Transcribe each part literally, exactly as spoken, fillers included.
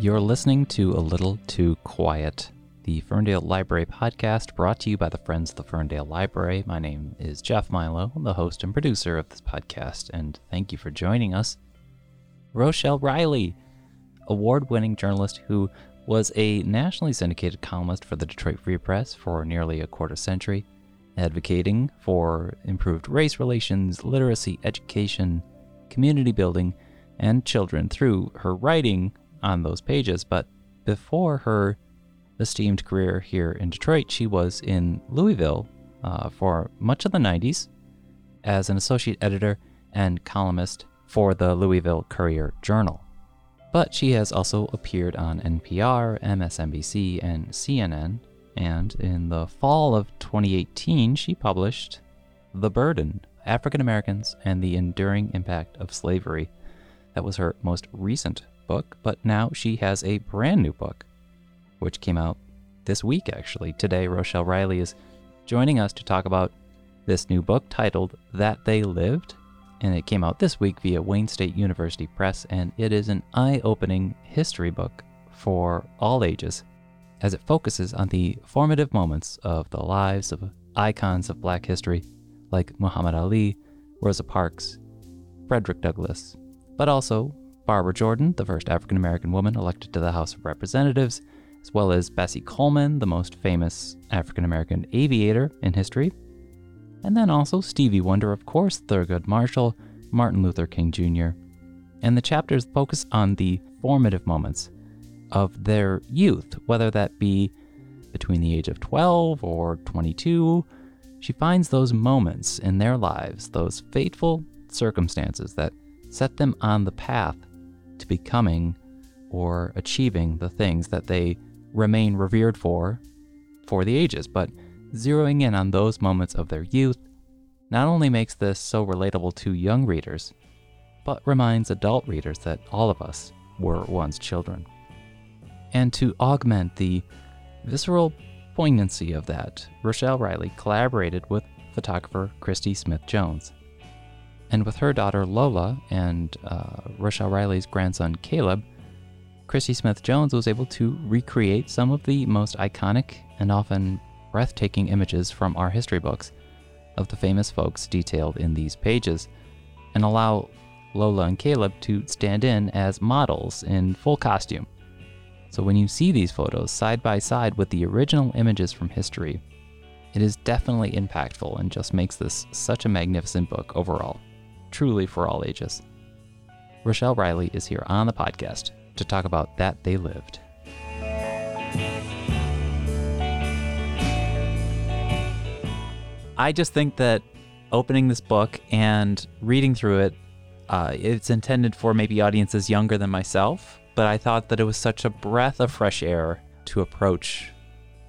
You're listening to A Little Too Quiet, the Ferndale Library podcast brought to you by the Friends of the Ferndale Library. My name is Jeff Milo, the host and producer of this podcast, and thank you for joining us. Rochelle Riley, award-winning journalist who was a nationally syndicated columnist for the Detroit Free Press for nearly a quarter century, advocating for improved race relations, literacy, education, community building, and children through her writing on those pages. But before her esteemed career here in Detroit, she was in Louisville uh, for much of the nineties as an associate editor and columnist for the Louisville Courier Journal. But she has also appeared on N P R, M S N B C, and C N N, and in the fall of twenty eighteen, she published The Burden, African Americans and the Enduring Impact of Slavery. That was her most recent book, but now she has a brand new book, which came out this week, actually. Today, Rochelle Riley is joining us to talk about this new book titled That They Lived, and it came out this week via Wayne State University Press, and it is an eye-opening history book for all ages, as it focuses on the formative moments of the lives of icons of Black history like Muhammad Ali, Rosa Parks, Frederick Douglass, but also Barbara Jordan, the first African-American woman elected to the House of Representatives, as well as Bessie Coleman, the most famous African-American aviator in history, and then also Stevie Wonder, of course, Thurgood Marshall, Martin Luther King Junior And the chapters focus on the formative moments of their youth, whether that be between the age of twelve or twenty-two. She finds those moments in their lives, those fateful circumstances that set them on the path to becoming or achieving the things that they remain revered for for the ages. But zeroing in on those moments of their youth not only makes this so relatable to young readers, but reminds adult readers that all of us were once children. And to augment the visceral poignancy of that, Rochelle Riley collaborated with photographer Cristi Smith-Jones. And with her daughter Lola and uh, Rochelle Riley's grandson Caleb, Cristi Smith-Jones was able to recreate some of the most iconic and often breathtaking images from our history books of the famous folks detailed in these pages, and allow Lola and Caleb to stand in as models in full costume. So when you see these photos side by side with the original images from history, it is definitely impactful and just makes this such a magnificent book overall, truly for all ages. Rochelle Riley is here on the podcast to talk about That They Lived. I just think that opening this book and reading through it, uh, it's intended for maybe audiences younger than myself, but I thought that it was such a breath of fresh air to approach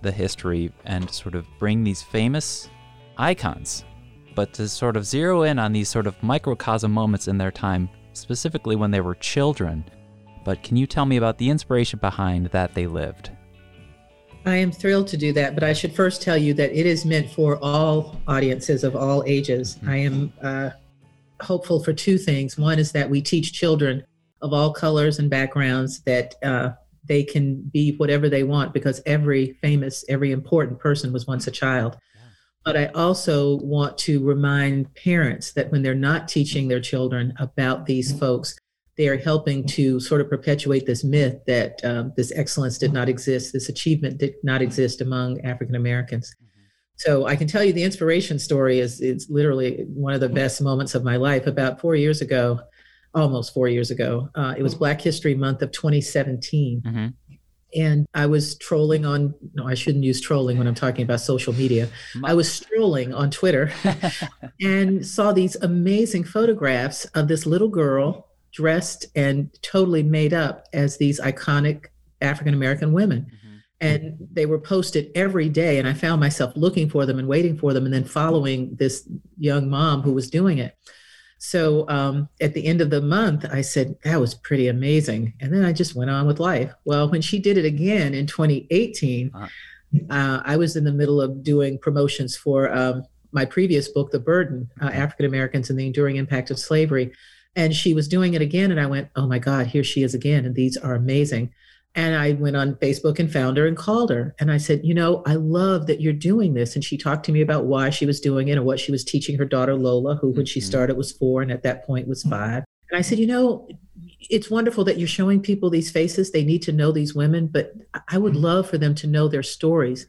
the history and sort of bring these famous icons, but to sort of zero in on these sort of microcosm moments in their time, specifically when they were children. But can you tell me about the inspiration behind That They Lived? I am thrilled to do that, but I should first tell you that it is meant for all audiences of all ages. Mm-hmm. I am uh, hopeful for two things. One is that we teach children of all colors and backgrounds that uh, they can be whatever they want, because every famous, every important person was once a child. Yeah. But I also want to remind parents that when they're not teaching their children about these folks, they are helping to sort of perpetuate this myth that um, this excellence did not exist, this achievement did not exist among African Americans. So I can tell you the inspiration story is it's literally one of the best moments of my life. About four years ago, almost four years ago, uh, it was Black History Month of twenty seventeen. Mm-hmm. And I was trolling on, no, I shouldn't use trolling when I'm talking about social media. I was strolling on Twitter and saw these amazing photographs of this little girl dressed and totally made up as these iconic African-American women. Mm-hmm. And they were posted every day. And I found myself looking for them and waiting for them and then following this young mom who was doing it. So um, at the end of the month, I said, that was pretty amazing. And then I just went on with life. Well, when she did it again in twenty eighteen, uh-huh. uh, I was in the middle of doing promotions for um, my previous book, The Burden, uh, African-Americans and the Enduring Impact of Slavery. And she was doing it again. And I went, oh my God, here she is again. And these are amazing. And I went on Facebook and found her and called her. And I said, you know, I love that you're doing this. And she talked to me about why she was doing it and what she was teaching her daughter, Lola, who when she started was four and at that point was five. And I said, you know, it's wonderful that you're showing people these faces. They need to know these women, but I would love for them to know their stories.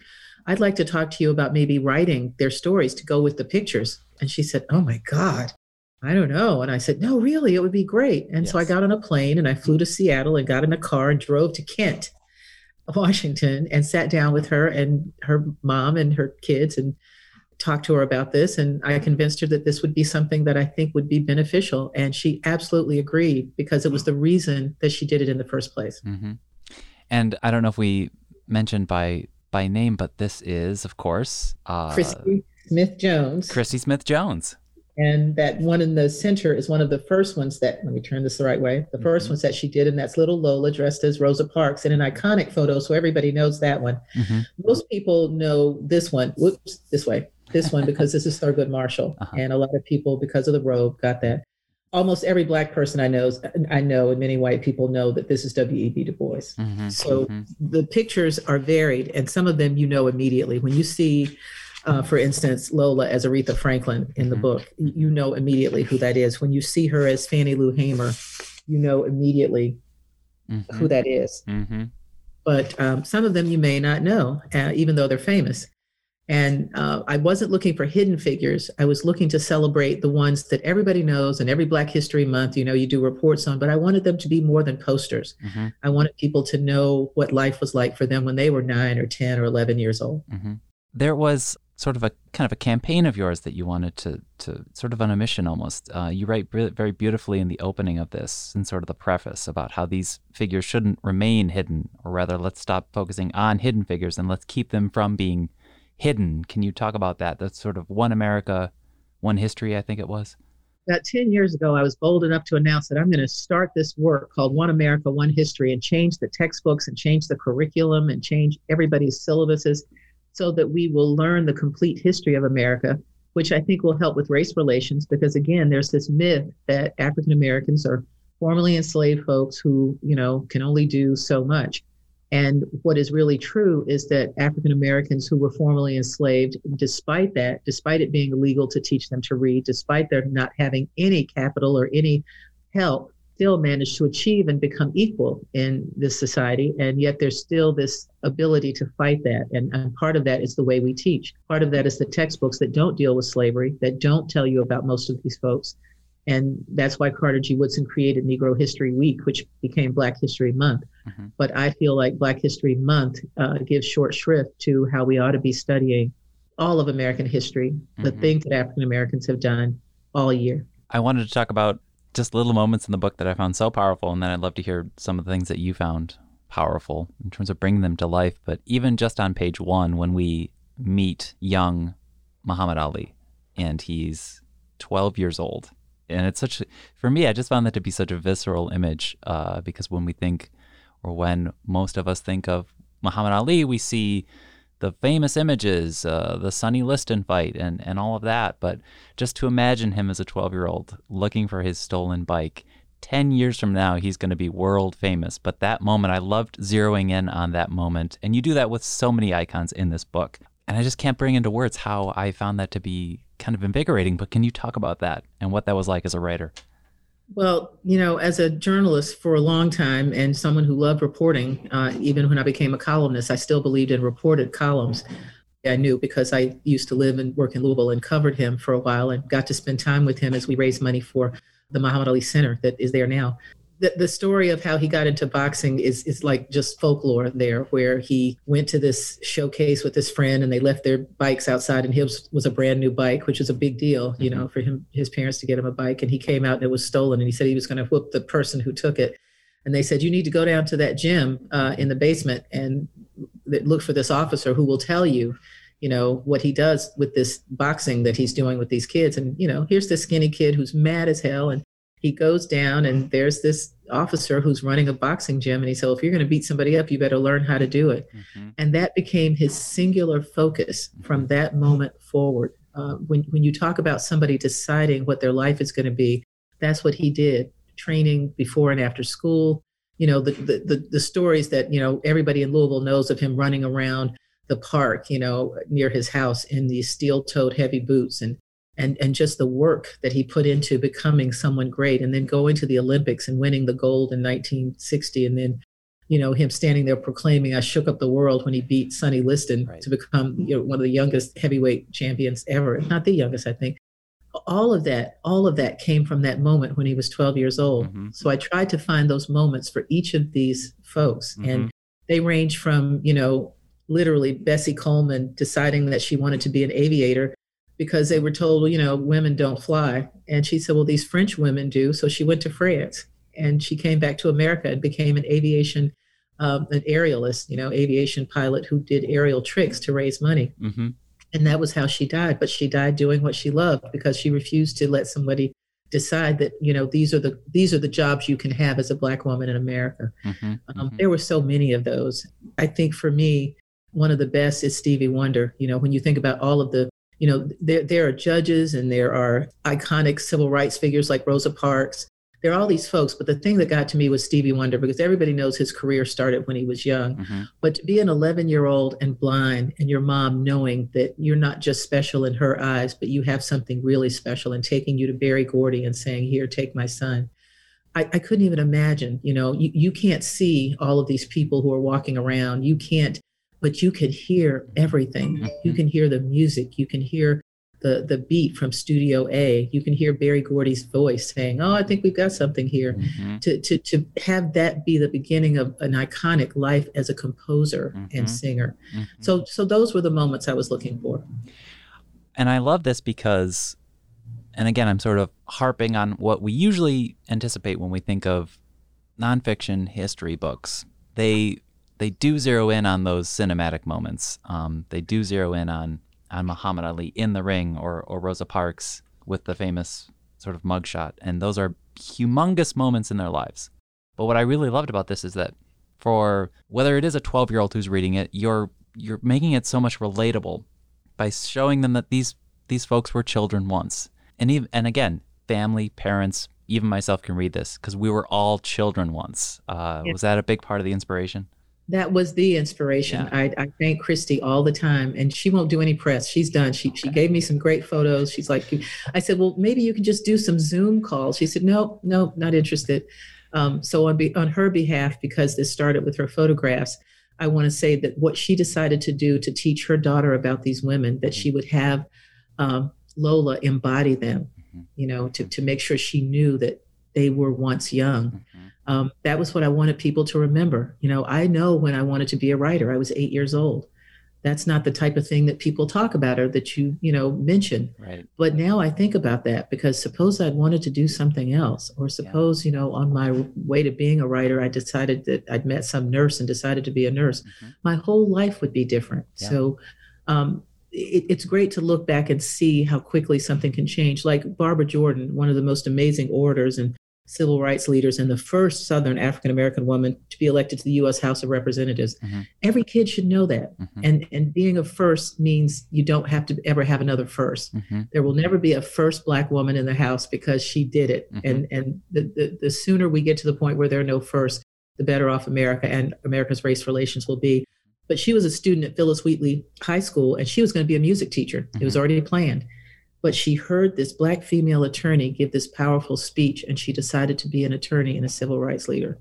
I'd like to talk to you about maybe writing their stories to go with the pictures. And she said, oh, my God, I don't know. And I said, no, really, it would be great. And yes. So I got on a plane and I flew to Seattle and got in a car and drove to Kent, Washington, and sat down with her and her mom and her kids and talked to her about this. And I convinced her that this would be something that I think would be beneficial. And she absolutely agreed because it was the reason that she did it in the first place. Mm-hmm. And I don't know if we mentioned by by name, but this is, of course, uh, Cristi Smith-Jones. Cristi Smith-Jones. And that one in the center is one of the first ones that, let me turn this the right way, the first mm-hmm. ones that she did, and that's little Lola dressed as Rosa Parks in an iconic photo, so everybody knows that one. Mm-hmm. Most people know this one, whoops, this way, this one, because this is Thurgood Marshall, uh-huh. and a lot of people, because of the robe, got that. Almost every Black person I know, I know, and many white people know that this is W E B. Du Bois. Mm-hmm. So mm-hmm. the pictures are varied, and some of them you know immediately. When you see... Uh, for instance, Lola as Aretha Franklin in the mm-hmm. book, you know immediately who that is. When you see her as Fannie Lou Hamer, you know immediately mm-hmm. who that is. Mm-hmm. But um, some of them you may not know, uh, even though they're famous. And uh, I wasn't looking for hidden figures. I was looking to celebrate the ones that everybody knows, and every Black History Month, you know, you do reports on, but I wanted them to be more than posters. Mm-hmm. I wanted people to know what life was like for them when they were nine or ten or eleven years old. Mm-hmm. There was sort of a kind of a campaign of yours that you wanted to, to sort of on a mission almost. Uh, you write b- very beautifully in the opening of this and sort of the preface about how these figures shouldn't remain hidden, or rather let's stop focusing on hidden figures and let's keep them from being hidden. Can you talk about that? That's sort of One America, One History, I think it was. About ten years ago, I was bold enough to announce that I'm going to start this work called One America, One History and change the textbooks and change the curriculum and change everybody's syllabuses, so that we will learn the complete history of America, which I think will help with race relations, because again, there's this myth that African Americans are formerly enslaved folks who, you know, can only do so much. And what is really true is that African Americans who were formerly enslaved, despite that, despite it being illegal to teach them to read, despite their not having any capital or any help, still managed to achieve and become equal in this society. And yet there's still this ability to fight that. And, and part of that is the way we teach. Part of that is the textbooks that don't deal with slavery, that don't tell you about most of these folks. And that's why Carter G. Woodson created Negro History Week, which became Black History Month. Mm-hmm. But I feel like Black History Month uh, gives short shrift to how we ought to be studying all of American history, mm-hmm. the things that African Americans have done all year. I wanted to talk about just little moments in the book that I found so powerful, and then I'd love to hear some of the things that you found powerful in terms of bringing them to life. But even just on page one, when we meet young Muhammad Ali, and he's twelve years old, and it's such, for me, I just found that to be such a visceral image, uh, because when we think, or when most of us think of Muhammad Ali, we see the famous images, uh, the Sonny Liston fight and, and all of that. But just to imagine him as a twelve-year-old looking for his stolen bike, ten years from now, he's going to be world famous. But that moment, I loved zeroing in on that moment. And you do that with so many icons in this book. And I just can't bring into words how I found that to be kind of invigorating. But can you talk about that and what that was like as a writer? Well, you know, as a journalist for a long time and someone who loved reporting, uh, even when I became a columnist, I still believed in reported columns. I knew because I used to live and work in Louisville and covered him for a while and got to spend time with him as we raised money for the Muhammad Ali Center that is there now. The, the story of how he got into boxing is, is like just folklore there, where he went to this showcase with his friend and they left their bikes outside, and his was a brand new bike, which is a big deal, you know, for him, his parents to get him a bike. And he came out and it was stolen, and he said he was going to whoop the person who took it. And they said, you need to go down to that gym uh, in the basement and look for this officer who will tell you, you know, what he does with this boxing that he's doing with these kids. And, you know, here's this skinny kid who's mad as hell, and he goes down and there's this officer who's running a boxing gym. And he said, well, if you're going to beat somebody up, you better learn how to do it. Mm-hmm. And that became his singular focus from that moment forward. Uh, when, when you talk about somebody deciding what their life is going to be, that's what he did. Training before and after school, you know, the, the, the, the stories that, you know, everybody in Louisville knows of him running around the park, you know, near his house in these steel-toed heavy boots, and and and just the work that he put into becoming someone great, and then going to the Olympics and winning the gold in nineteen sixty, and then, you know, him standing there proclaiming, "I shook up the world," when he beat Sonny Liston right. to become, you know, one of the youngest heavyweight champions ever, not the youngest, I think. All of that, all of that came from that moment when he was twelve years old. Mm-hmm. So I tried to find those moments for each of these folks. Mm-hmm. And they range from, you know, literally Bessie Coleman deciding that she wanted to be an aviator because they were told, you know, women don't fly. And she said, well, these French women do. So she went to France, and she came back to America and became an aviation Um, an aerialist, you know, aviation pilot who did aerial tricks to raise money. Mm-hmm. And that was how she died. But she died doing what she loved, because she refused to let somebody decide that, you know, these are the these are the jobs you can have as a Black woman in America. Mm-hmm. Um, mm-hmm. There were so many of those. I think for me, one of the best is Stevie Wonder. You know, when you think about all of the, you know, there there are judges and there are iconic civil rights figures like Rosa Parks. There are all these folks, but the thing that got to me was Stevie Wonder, because everybody knows his career started when he was young. Mm-hmm. But to be an eleven-year-old and blind, and your mom knowing that you're not just special in her eyes, but you have something really special, and taking you to Berry Gordy and saying, here, take my son. I, I couldn't even imagine, you know, you, you can't see all of these people who are walking around. You can't, but you can hear everything. Mm-hmm. You can hear the music. You can hear the the beat from Studio A. You can hear Berry Gordy's voice saying, oh, I think we've got something here. Mm-hmm. To, to, to have that be the beginning of an iconic life as a composer mm-hmm. and singer. Mm-hmm. So so those were the moments I was looking for. And I love this because, and again, I'm sort of harping on what we usually anticipate when we think of nonfiction history books. They, they do zero in on those cinematic moments. Um, they do zero in on on Muhammad Ali in the ring, or or Rosa Parks with the famous sort of mugshot. And those are humongous moments in their lives. But what I really loved about this is that for whether it is a twelve-year-old who's reading it, you're you're making it so much relatable by showing them that these these folks were children once. And even, and again, family, parents, even myself can read this, because we were all children once. Uh, yeah. Was that a big part of the inspiration? That was the inspiration. Yeah. I, I thank Cristi all the time, and she won't do any press. She's done. She okay. she gave me some great photos. She's like, I said, well, maybe you can just do some Zoom calls. She said, no, no, not interested. Um, so on be, on her behalf, because this started with her photographs, I want to say that what she decided to do to teach her daughter about these women, that she would have um, Lola embody them, mm-hmm. you know, to, to make sure she knew that they were once young. Mm-hmm. Um, that was what I wanted people to remember. You know, I know when I wanted to be a writer, I was eight years old. That's not the type of thing that people talk about, or that you, you know, mention. Right. But now I think about that, because suppose I'd wanted to do something else, or suppose, yeah. you know, on my way to being a writer, I decided that I'd met some nurse and decided to be a nurse. Mm-hmm. My whole life would be different. Yeah. So um, it, it's great to look back and see how quickly something can change. Like Barbara Jordan, one of the most amazing orators and civil rights leaders, and the first Southern African-American woman to be elected to the U S House of Representatives. Mm-hmm. Every kid should know that. Mm-hmm. And and being a first means you don't have to ever have another first. Mm-hmm. There will never be a first Black woman in the House, because she did it. Mm-hmm. And and the, the, the sooner we get to the point where there are no firsts, the better off America and America's race relations will be. But she was a student at Phyllis Wheatley High School, and she was going to be a music teacher. Mm-hmm. It was already planned. But she heard this Black female attorney give this powerful speech, and she decided to be an attorney and a civil rights leader.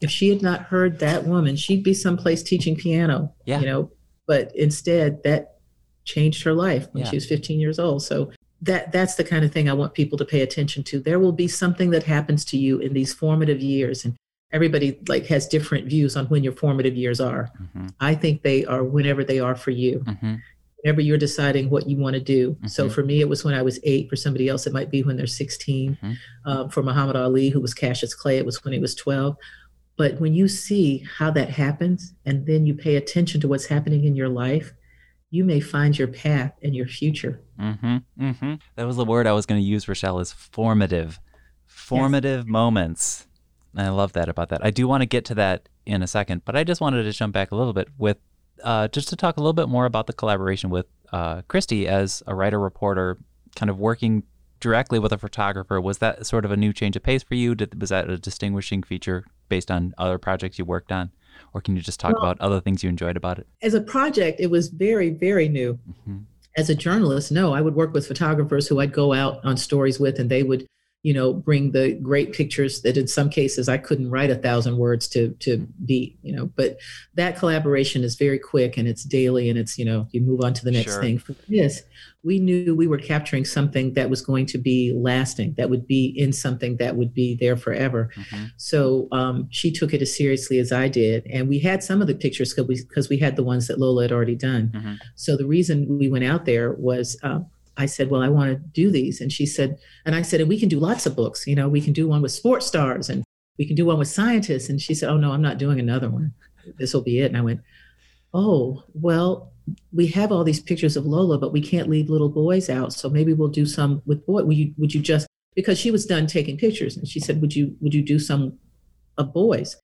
If she had not heard that woman, she'd be someplace teaching piano, yeah. you know, but instead that changed her life when yeah. she was fifteen years old. So that that's the kind of thing I want people to pay attention to. There will be something that happens to you in these formative years, and everybody like has different views on when your formative years are. Mm-hmm. I think they are whenever they are for you. Mm-hmm. Whenever you're deciding what you want to do. Mm-hmm. So for me, it was when I was eight. For somebody else, it might be when they're sixteen. Mm-hmm. Um, for Muhammad Ali, who was Cassius Clay, it was when he was twelve. But when you see how that happens, and then you pay attention to what's happening in your life, you may find your path and your future. Mm-hmm. Mm-hmm. That was the word I was going to use, Rochelle, is formative. Formative yes. moments. And I love that about that. I do want to get to that in a second, but I just wanted to jump back a little bit with Uh, just to talk a little bit more about the collaboration with uh, Cristi as a writer-reporter, kind of working directly with a photographer. Was that sort of a new change of pace for you? Did, was that a distinguishing feature based on other projects you worked on? Or can you just talk well, about other things you enjoyed about it? As a project, it was very, very new. Mm-hmm. As a journalist, no, I would work with photographers who I'd go out on stories with, and they would, you know, bring the great pictures that in some cases I couldn't write a thousand words to to beat, you know, but that collaboration is very quick and it's daily and it's, you know, you move on to the next sure. thing. For this, we knew we were capturing something that was going to be lasting, that would be in something that would be there forever. Mm-hmm. So um, she took it as seriously as I did. And we had some of the pictures because we, because we had the ones that Lola had already done. Mm-hmm. So the reason we went out there was, uh, I said, well, I want to do these. And she said, and I said, and we can do lots of books. You know, we can do one with sports stars and we can do one with scientists. And she said, oh, no, I'm not doing another one. This will be it. And I went, oh, well, we have all these pictures of Lola, but we can't leave little boys out. So maybe we'll do some with boy. Would you, would you just, because she was done taking pictures. And she said, would you, would you do some of boys?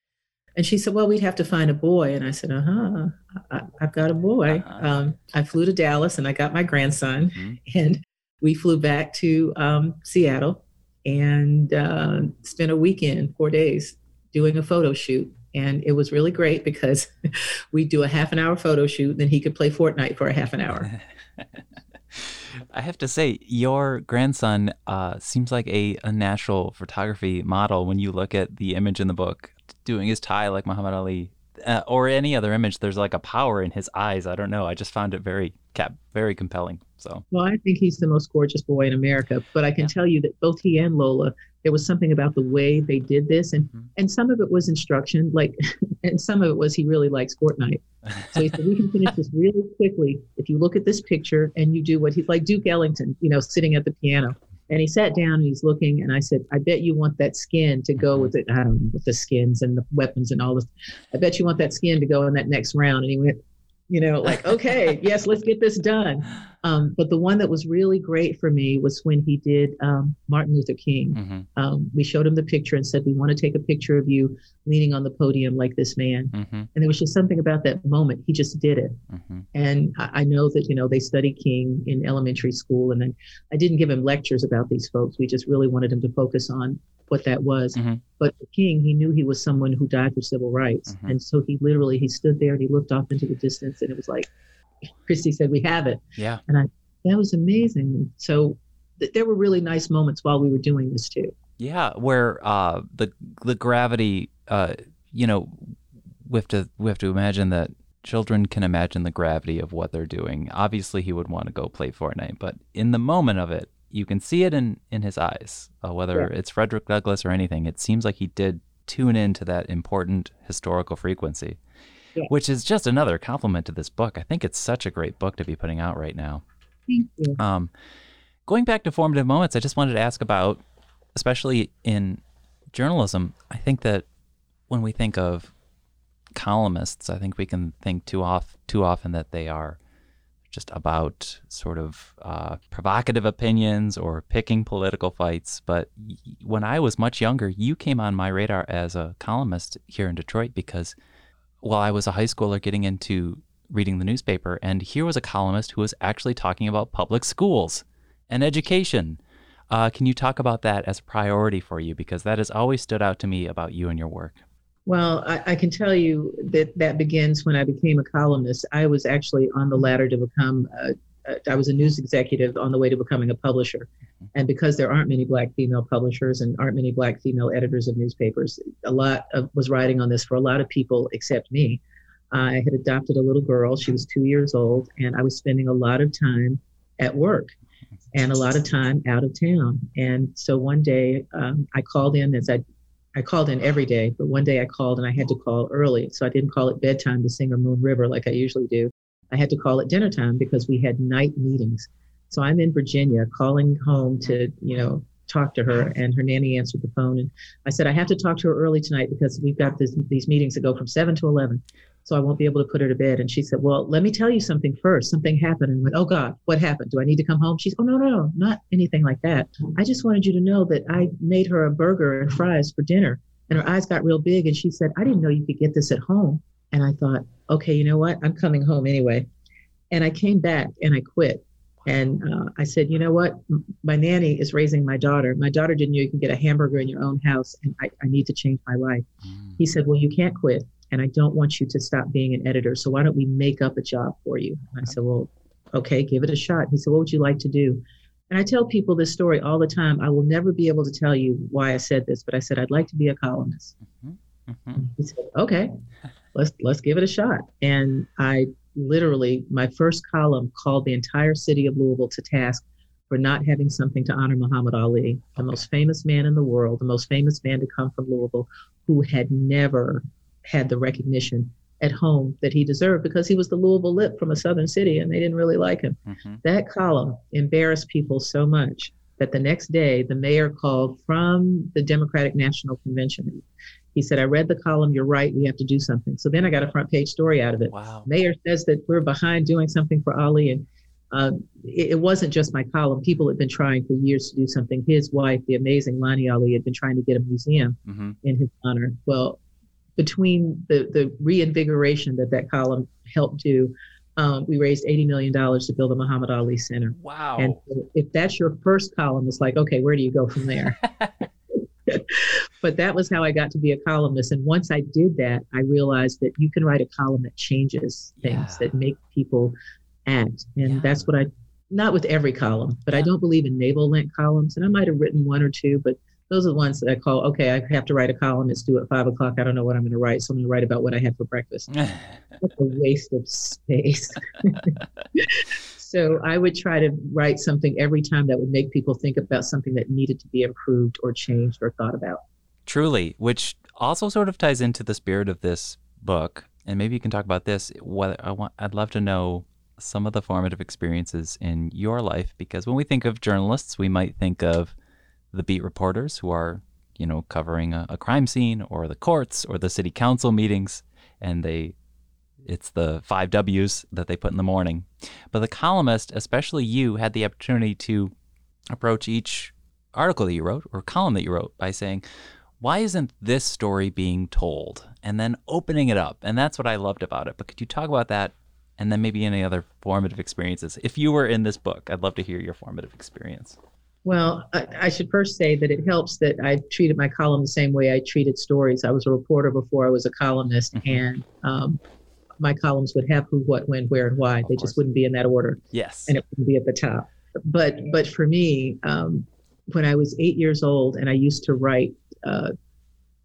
And she said, well, we'd have to find a boy. And I said, uh-huh, I, I've got a boy. Uh-huh. Um, I flew to Dallas and I got my grandson. Mm-hmm. And we flew back to um, Seattle and uh, spent a weekend, four days, doing a photo shoot. And it was really great because we do a half an hour photo shoot, then he could play Fortnite for a half an hour. I have to say, your grandson uh, seems like a, a natural photography model when you look at the image in the book. Doing his tie like Muhammad Ali uh, or any other image, there's like a power in his eyes. I don't know. I just found it very cap, very compelling. So, well, I think he's the most gorgeous boy in America. But I can yeah. tell you that both he and Lola, there was something about the way they did this, and mm-hmm. and some of it was instruction, like, and some of it was he really likes Fortnite. So he said, we can finish this really quickly if you look at this picture and you do what he's like Duke Ellington, you know, sitting at the piano. And he sat down and he's looking, and I said, I bet you want that skin to go with it. I don't know, with the skins and the weapons and all this. I bet you want that skin to go in that next round. And he went, you know, like, okay, yes, let's get this done. Um, but the one that was really great for me was when he did um, Martin Luther King. Mm-hmm. Um, we showed him the picture and said, we want to take a picture of you leaning on the podium like this man. Mm-hmm. And there was just something about that moment. He just did it. Mm-hmm. And I, I know that, you know, they studied King in elementary school. And then I didn't give him lectures about these folks. We just really wanted him to focus on what that was. Mm-hmm. But for King, he knew he was someone who died for civil rights. Mm-hmm. And so he literally, he stood there and he looked off into the distance, and it was like, Cristi said, we have it. Yeah. And I, that was amazing. So th- there were really nice moments while we were doing this too. Yeah. Where uh, the, the gravity, uh, you know, we have to, we have to imagine that children can imagine the gravity of what they're doing. Obviously he would want to go play Fortnite, but in the moment of it, you can see it in, in his eyes, uh, whether yeah. it's Frederick Douglass or anything. It seems like he did tune into that important historical frequency, yeah. which is just another compliment to this book. I think it's such a great book to be putting out right now. Thank you. Um, going back to formative moments, I just wanted to ask about, especially in journalism, I think that when we think of columnists, I think we can think too, off, too often that they are just about sort of uh, provocative opinions or picking political fights. But y- when I was much younger, you came on my radar as a columnist here in Detroit because, well, I was a high schooler getting into reading the newspaper, and here was a columnist who was actually talking about public schools and education. Uh, can you talk about that as a priority for you? Because that has always stood out to me about you and your work. Well, I, I can tell you that that begins when I became a columnist. I was actually on the ladder to become, a, a, I was a news executive on the way to becoming a publisher. And because there aren't many Black female publishers and aren't many Black female editors of newspapers, a lot of, was riding on this for a lot of people except me. I had adopted a little girl. She was two years old, and I was spending a lot of time at work and a lot of time out of town. And so one day um, I called in as I I called in every day, but one day I called and I had to call early. So I didn't call it bedtime to sing or Moon River like I usually do. I had to call at dinner time because we had night meetings. So I'm in Virginia calling home to, you know, talk to her, and her nanny answered the phone. And I said, I have to talk to her early tonight because we've got this, these meetings that go from seven to eleven. So I won't be able to put her to bed. And she said, well, let me tell you something first. Something happened. And I went, oh God, what happened? Do I need to come home? She said, oh, no, no, no, not anything like that. I just wanted you to know that I made her a burger and fries for dinner. And her eyes got real big. And she said, I didn't know you could get this at home. And I thought, okay, you know what? I'm coming home anyway. And I came back and I quit. And uh, I said, you know what? My nanny is raising my daughter. My daughter didn't know you can get a hamburger in your own house, and I, I need to change my life. Mm. He said, well, you can't quit, and I don't want you to stop being an editor, so why don't we make up a job for you? And I said, well, okay, give it a shot. He said, what would you like to do? And I tell people this story all the time. I will never be able to tell you why I said this, but I said, I'd like to be a columnist. Mm-hmm. Mm-hmm. He said, okay, let's let's give it a shot. And I literally, my first column called the entire city of Louisville to task for not having something to honor Muhammad Ali, the most famous man in the world, the most famous man to come from Louisville, who had never had the recognition at home that he deserved because he was the Louisville Lip from a southern city and they didn't really like him. Mm-hmm. That column embarrassed people so much that the next day the mayor called from the Democratic National Convention. He said, I read the column, you're right, we have to do something. So then I got a front page story out of it. Wow. Mayor says that we're behind doing something for Ali. And uh, it, it wasn't just my column. People had been trying for years to do something. His wife, the amazing Lani Ali, had been trying to get a museum mm-hmm. in his honor. Well, between the, the reinvigoration that that column helped do, um, we raised eighty million dollars to build the Muhammad Ali Center. Wow. And if that's your first column, it's like, okay, where do you go from there? But that was how I got to be a columnist. And once I did that, I realized that you can write a column that changes things, yeah. that make people act. And yeah. that's what I, not with every column, but yeah. I don't believe in navel-lint columns. And I might have written one or two, but those are the ones that I call, okay, I have to write a column. It's due at five o'clock. I don't know what I'm going to write. So I'm going to write about what I had for breakfast. That's a waste of space. So I would try to write something every time that would make people think about something that needed to be improved or changed or thought about. Truly, which also sort of ties into the spirit of this book. And maybe you can talk about this. What I want, I'd love to know some of the formative experiences in your life, because when we think of journalists, we might think of the beat reporters who are, you know, covering a, a crime scene or the courts or the city council meetings, and they it's the five W's that they put in the morning. But the columnist, especially you, had the opportunity to approach each article that you wrote or column that you wrote by saying, why isn't this story being told? And then opening it up. And that's what I loved about it. But could you talk about that and then maybe any other formative experiences? If you were in this book, I'd love to hear your formative experience. Well, I, I should first say that it helps that I treated my column the same way I treated stories. I was a reporter before I was a columnist, and um, my columns would have who, what, when, where, and why. They just wouldn't be in that order. Yes. And it wouldn't be at the top. But but for me, um, when I was eight years old and I used to write uh,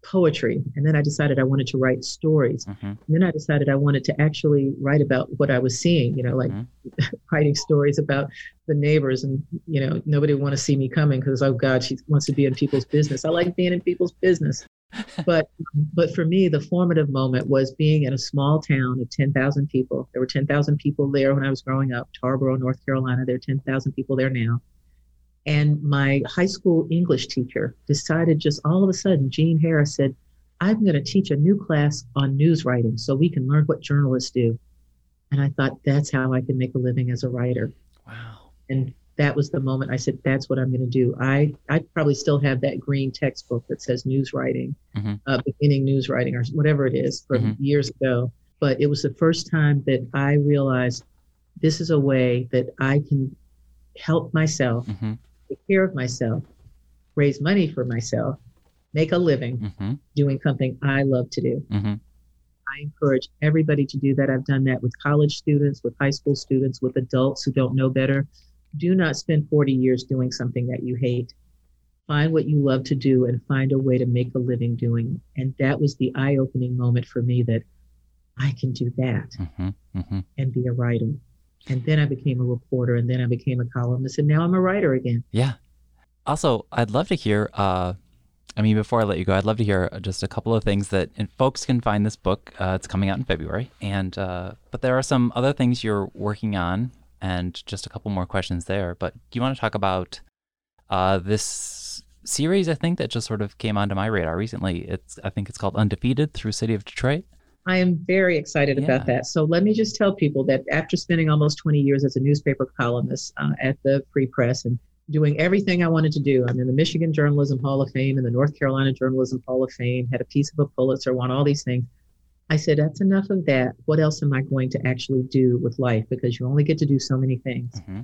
poetry, and then I decided I wanted to write stories. Mm-hmm. And then I decided I wanted to actually write about what I was seeing, you know, like mm-hmm. writing stories about the neighbors and, you know, nobody would want to see me coming because, oh God, she wants to be in people's business. I like being in people's business. But but for me, the formative moment was being in a small town of ten thousand people. There were ten thousand people there when I was growing up, Tarboro, North Carolina. There are ten thousand people there now. And my high school English teacher decided just all of a sudden, Jean Harris said, I'm going to teach a new class on news writing so we can learn what journalists do. And I thought, that's how I can make a living as a writer. Wow. And that was the moment I said, that's what I'm going to do. I, I probably still have that green textbook that says news writing, mm-hmm. uh, beginning news writing or whatever it is from mm-hmm. years ago. But it was the first time that I realized this is a way that I can help myself, mm-hmm. take care of myself, raise money for myself, make a living mm-hmm. doing something I love to do. Mm-hmm. I encourage everybody to do that. I've done that with college students, with high school students, with adults who don't know better. Do not spend forty years doing something that you hate. Find what you love to do and find a way to make a living doing it. And that was the eye-opening moment for me that I can do that mm-hmm, mm-hmm. and be a writer. And then I became a reporter, and then I became a columnist, and now I'm a writer again. Yeah. Also, I'd love to hear, uh, I mean, before I let you go, I'd love to hear just a couple of things that and folks can find this book. Uh, it's coming out in February. and uh, But there are some other things you're working on. And just a couple more questions there. But do you want to talk about uh, this series, I think, that just sort of came onto my radar recently? It's I think it's called Undefeated Through City of Detroit. I am very excited yeah. about that. So let me just tell people that after spending almost twenty years as a newspaper columnist uh, at the Free Press and doing everything I wanted to do, I'm in the Michigan Journalism Hall of Fame and the North Carolina Journalism Hall of Fame, had a piece of a Pulitzer, won all these things. I said, that's enough of that. What else am I going to actually do with life? Because you only get to do so many things. Mm-hmm.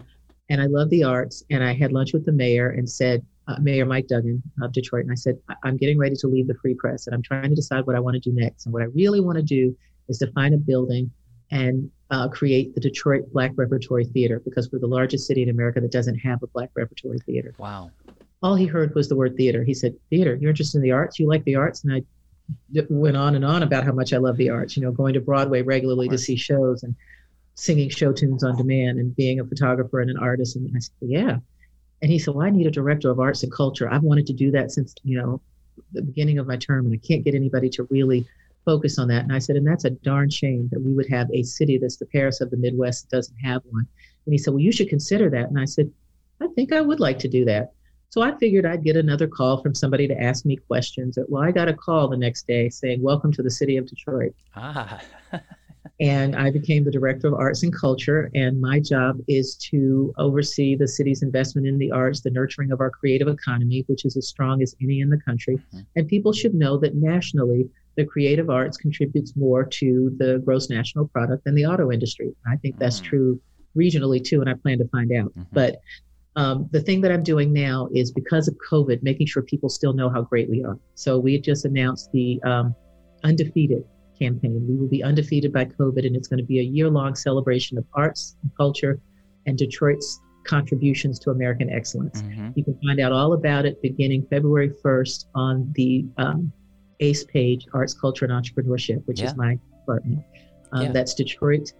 and I love the arts. And I had lunch with the mayor and said, uh, Mayor Mike Duggan of Detroit. And I said, I- I'm getting ready to leave the Free Press, and I'm trying to decide what I want to do next. And what I really want to do is to find a building and uh, create the Detroit Black Repertory Theater, because we're the largest city in America that doesn't have a Black Repertory Theater. Wow. All he heard was the word theater. He said, theater, you're interested in the arts? You like the arts? And I d- went on and on about how much I love the arts, you know, going to Broadway regularly to see shows and singing show tunes on demand and being a photographer and an artist. And I said, yeah. And he said, well, I need a director of arts and culture. I've wanted to do that since, you know, the beginning of my term, and I can't get anybody to really focus on that. And I said, and that's a darn shame that we would have a city that's the Paris of the Midwest that doesn't have one. And he said, well, you should consider that. And I said, I think I would like to do that. So I figured I'd get another call from somebody to ask me questions. Well, I got a call the next day saying, welcome to the city of Detroit. Ah. And I became the director of arts and culture. And my job is to oversee the city's investment in the arts, the nurturing of our creative economy, which is as strong as any in the country. Mm-hmm. And people should know that nationally, the creative arts contributes more to the gross national product than the auto industry. I think that's mm-hmm. true regionally, too, and I plan to find out. Mm-hmm. But Um, the thing that I'm doing now is, because of COVID, making sure people still know how great we are. So we just announced the um, Undefeated campaign. We will be undefeated by COVID, and it's going to be a year-long celebration of arts and culture and Detroit's contributions to American excellence. Mm-hmm. You can find out all about it beginning February first on the um, A C E page, Arts, Culture, and Entrepreneurship, which yeah. is my department. Um, yeah. That's detroit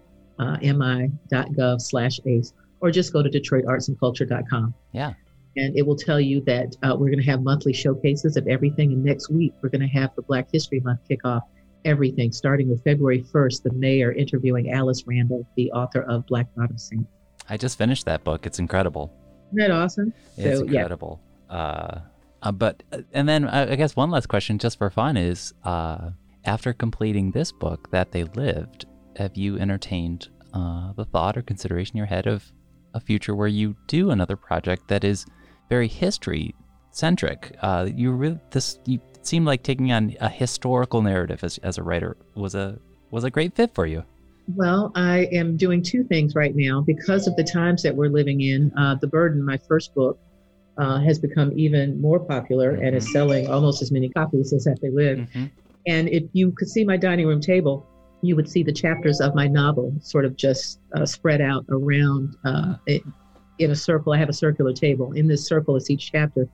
mi dot gov uh, slash A C E. Or just go to detroit arts and culture dot com. Yeah. And it will tell you that uh, we're going to have monthly showcases of everything. And next week, we're going to have the Black History Month kickoff, everything, starting with February first, the mayor interviewing Alice Randall, the author of Black Bottom Saints. I just finished that book. It's incredible. Isn't that awesome? It's so, incredible. Yeah. Uh, uh, but, and then I guess one last question just for fun is, uh, after completing this book, That They Lived, have you entertained uh, the thought or consideration in your head of a future where you do another project that is very history centric? Uh, you really this you seemed like taking on a historical narrative as as a writer was a was a great fit for you. Well, I am doing two things right now because of the times that we're living in. Uh, The Burden, my first book, uh, has become even more popular mm-hmm. and is selling almost as many copies as That They Lived. Mm-hmm. And if you could see my dining room table, you would see the chapters of my novel sort of just uh, spread out around uh, it, in a circle. I have a circular table. In this circle is each chapter.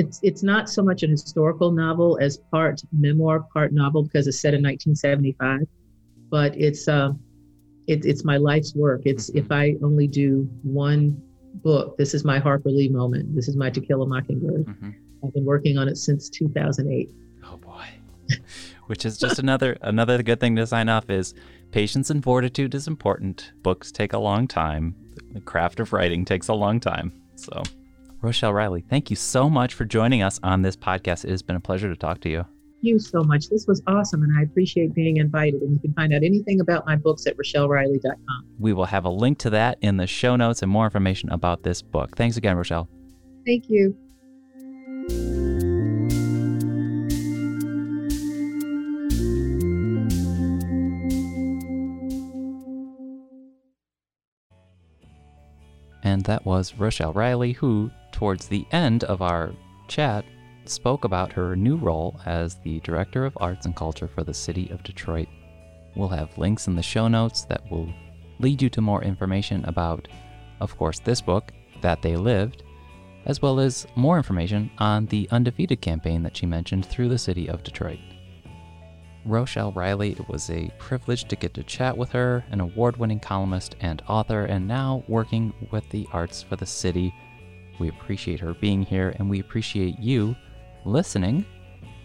It's it's not so much an historical novel as part memoir, part novel, because it's set in nineteen seventy-five. But it's uh, it, it's my life's work. It's if I only do one book, this is my Harper Lee moment. This is my To Kill a Mockingbird. Mm-hmm. I've been working on it since two thousand eight. Oh boy. Which is just another another good thing to sign off is patience and fortitude is important. Books take a long time. The craft of writing takes a long time. So, Rochelle Riley, thank you so much for joining us on this podcast. It has been a pleasure to talk to you. Thank you so much. This was awesome, and I appreciate being invited. And you can find out anything about my books at rochelle riley dot com. We will have a link to that in the show notes and more information about this book. Thanks again, Rochelle. Thank you. And that was Rochelle Riley, who, towards the end of our chat, spoke about her new role as the Director of Arts and Culture for the City of Detroit. We'll have links in the show notes that will lead you to more information about, of course, this book, That They Lived, as well as more information on the Undefeated campaign that she mentioned through the City of Detroit. Rochelle Riley, it was a privilege to get to chat with her, an award-winning columnist and author, and now working with the Arts for the City. We appreciate her being here, and we appreciate you listening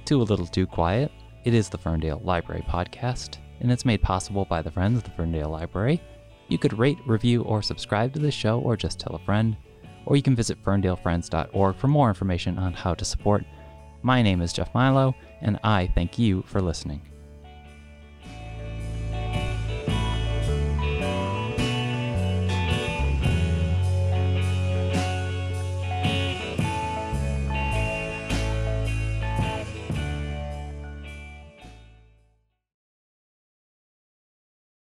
to A Little Too Quiet. It is the Ferndale Library podcast, and it's made possible by the Friends of the Ferndale Library. You could rate, review, or subscribe to the show, or just tell a friend, or you can visit ferndale friends dot org for more information on how to support. My name is Jeff Milo, and I thank you for listening.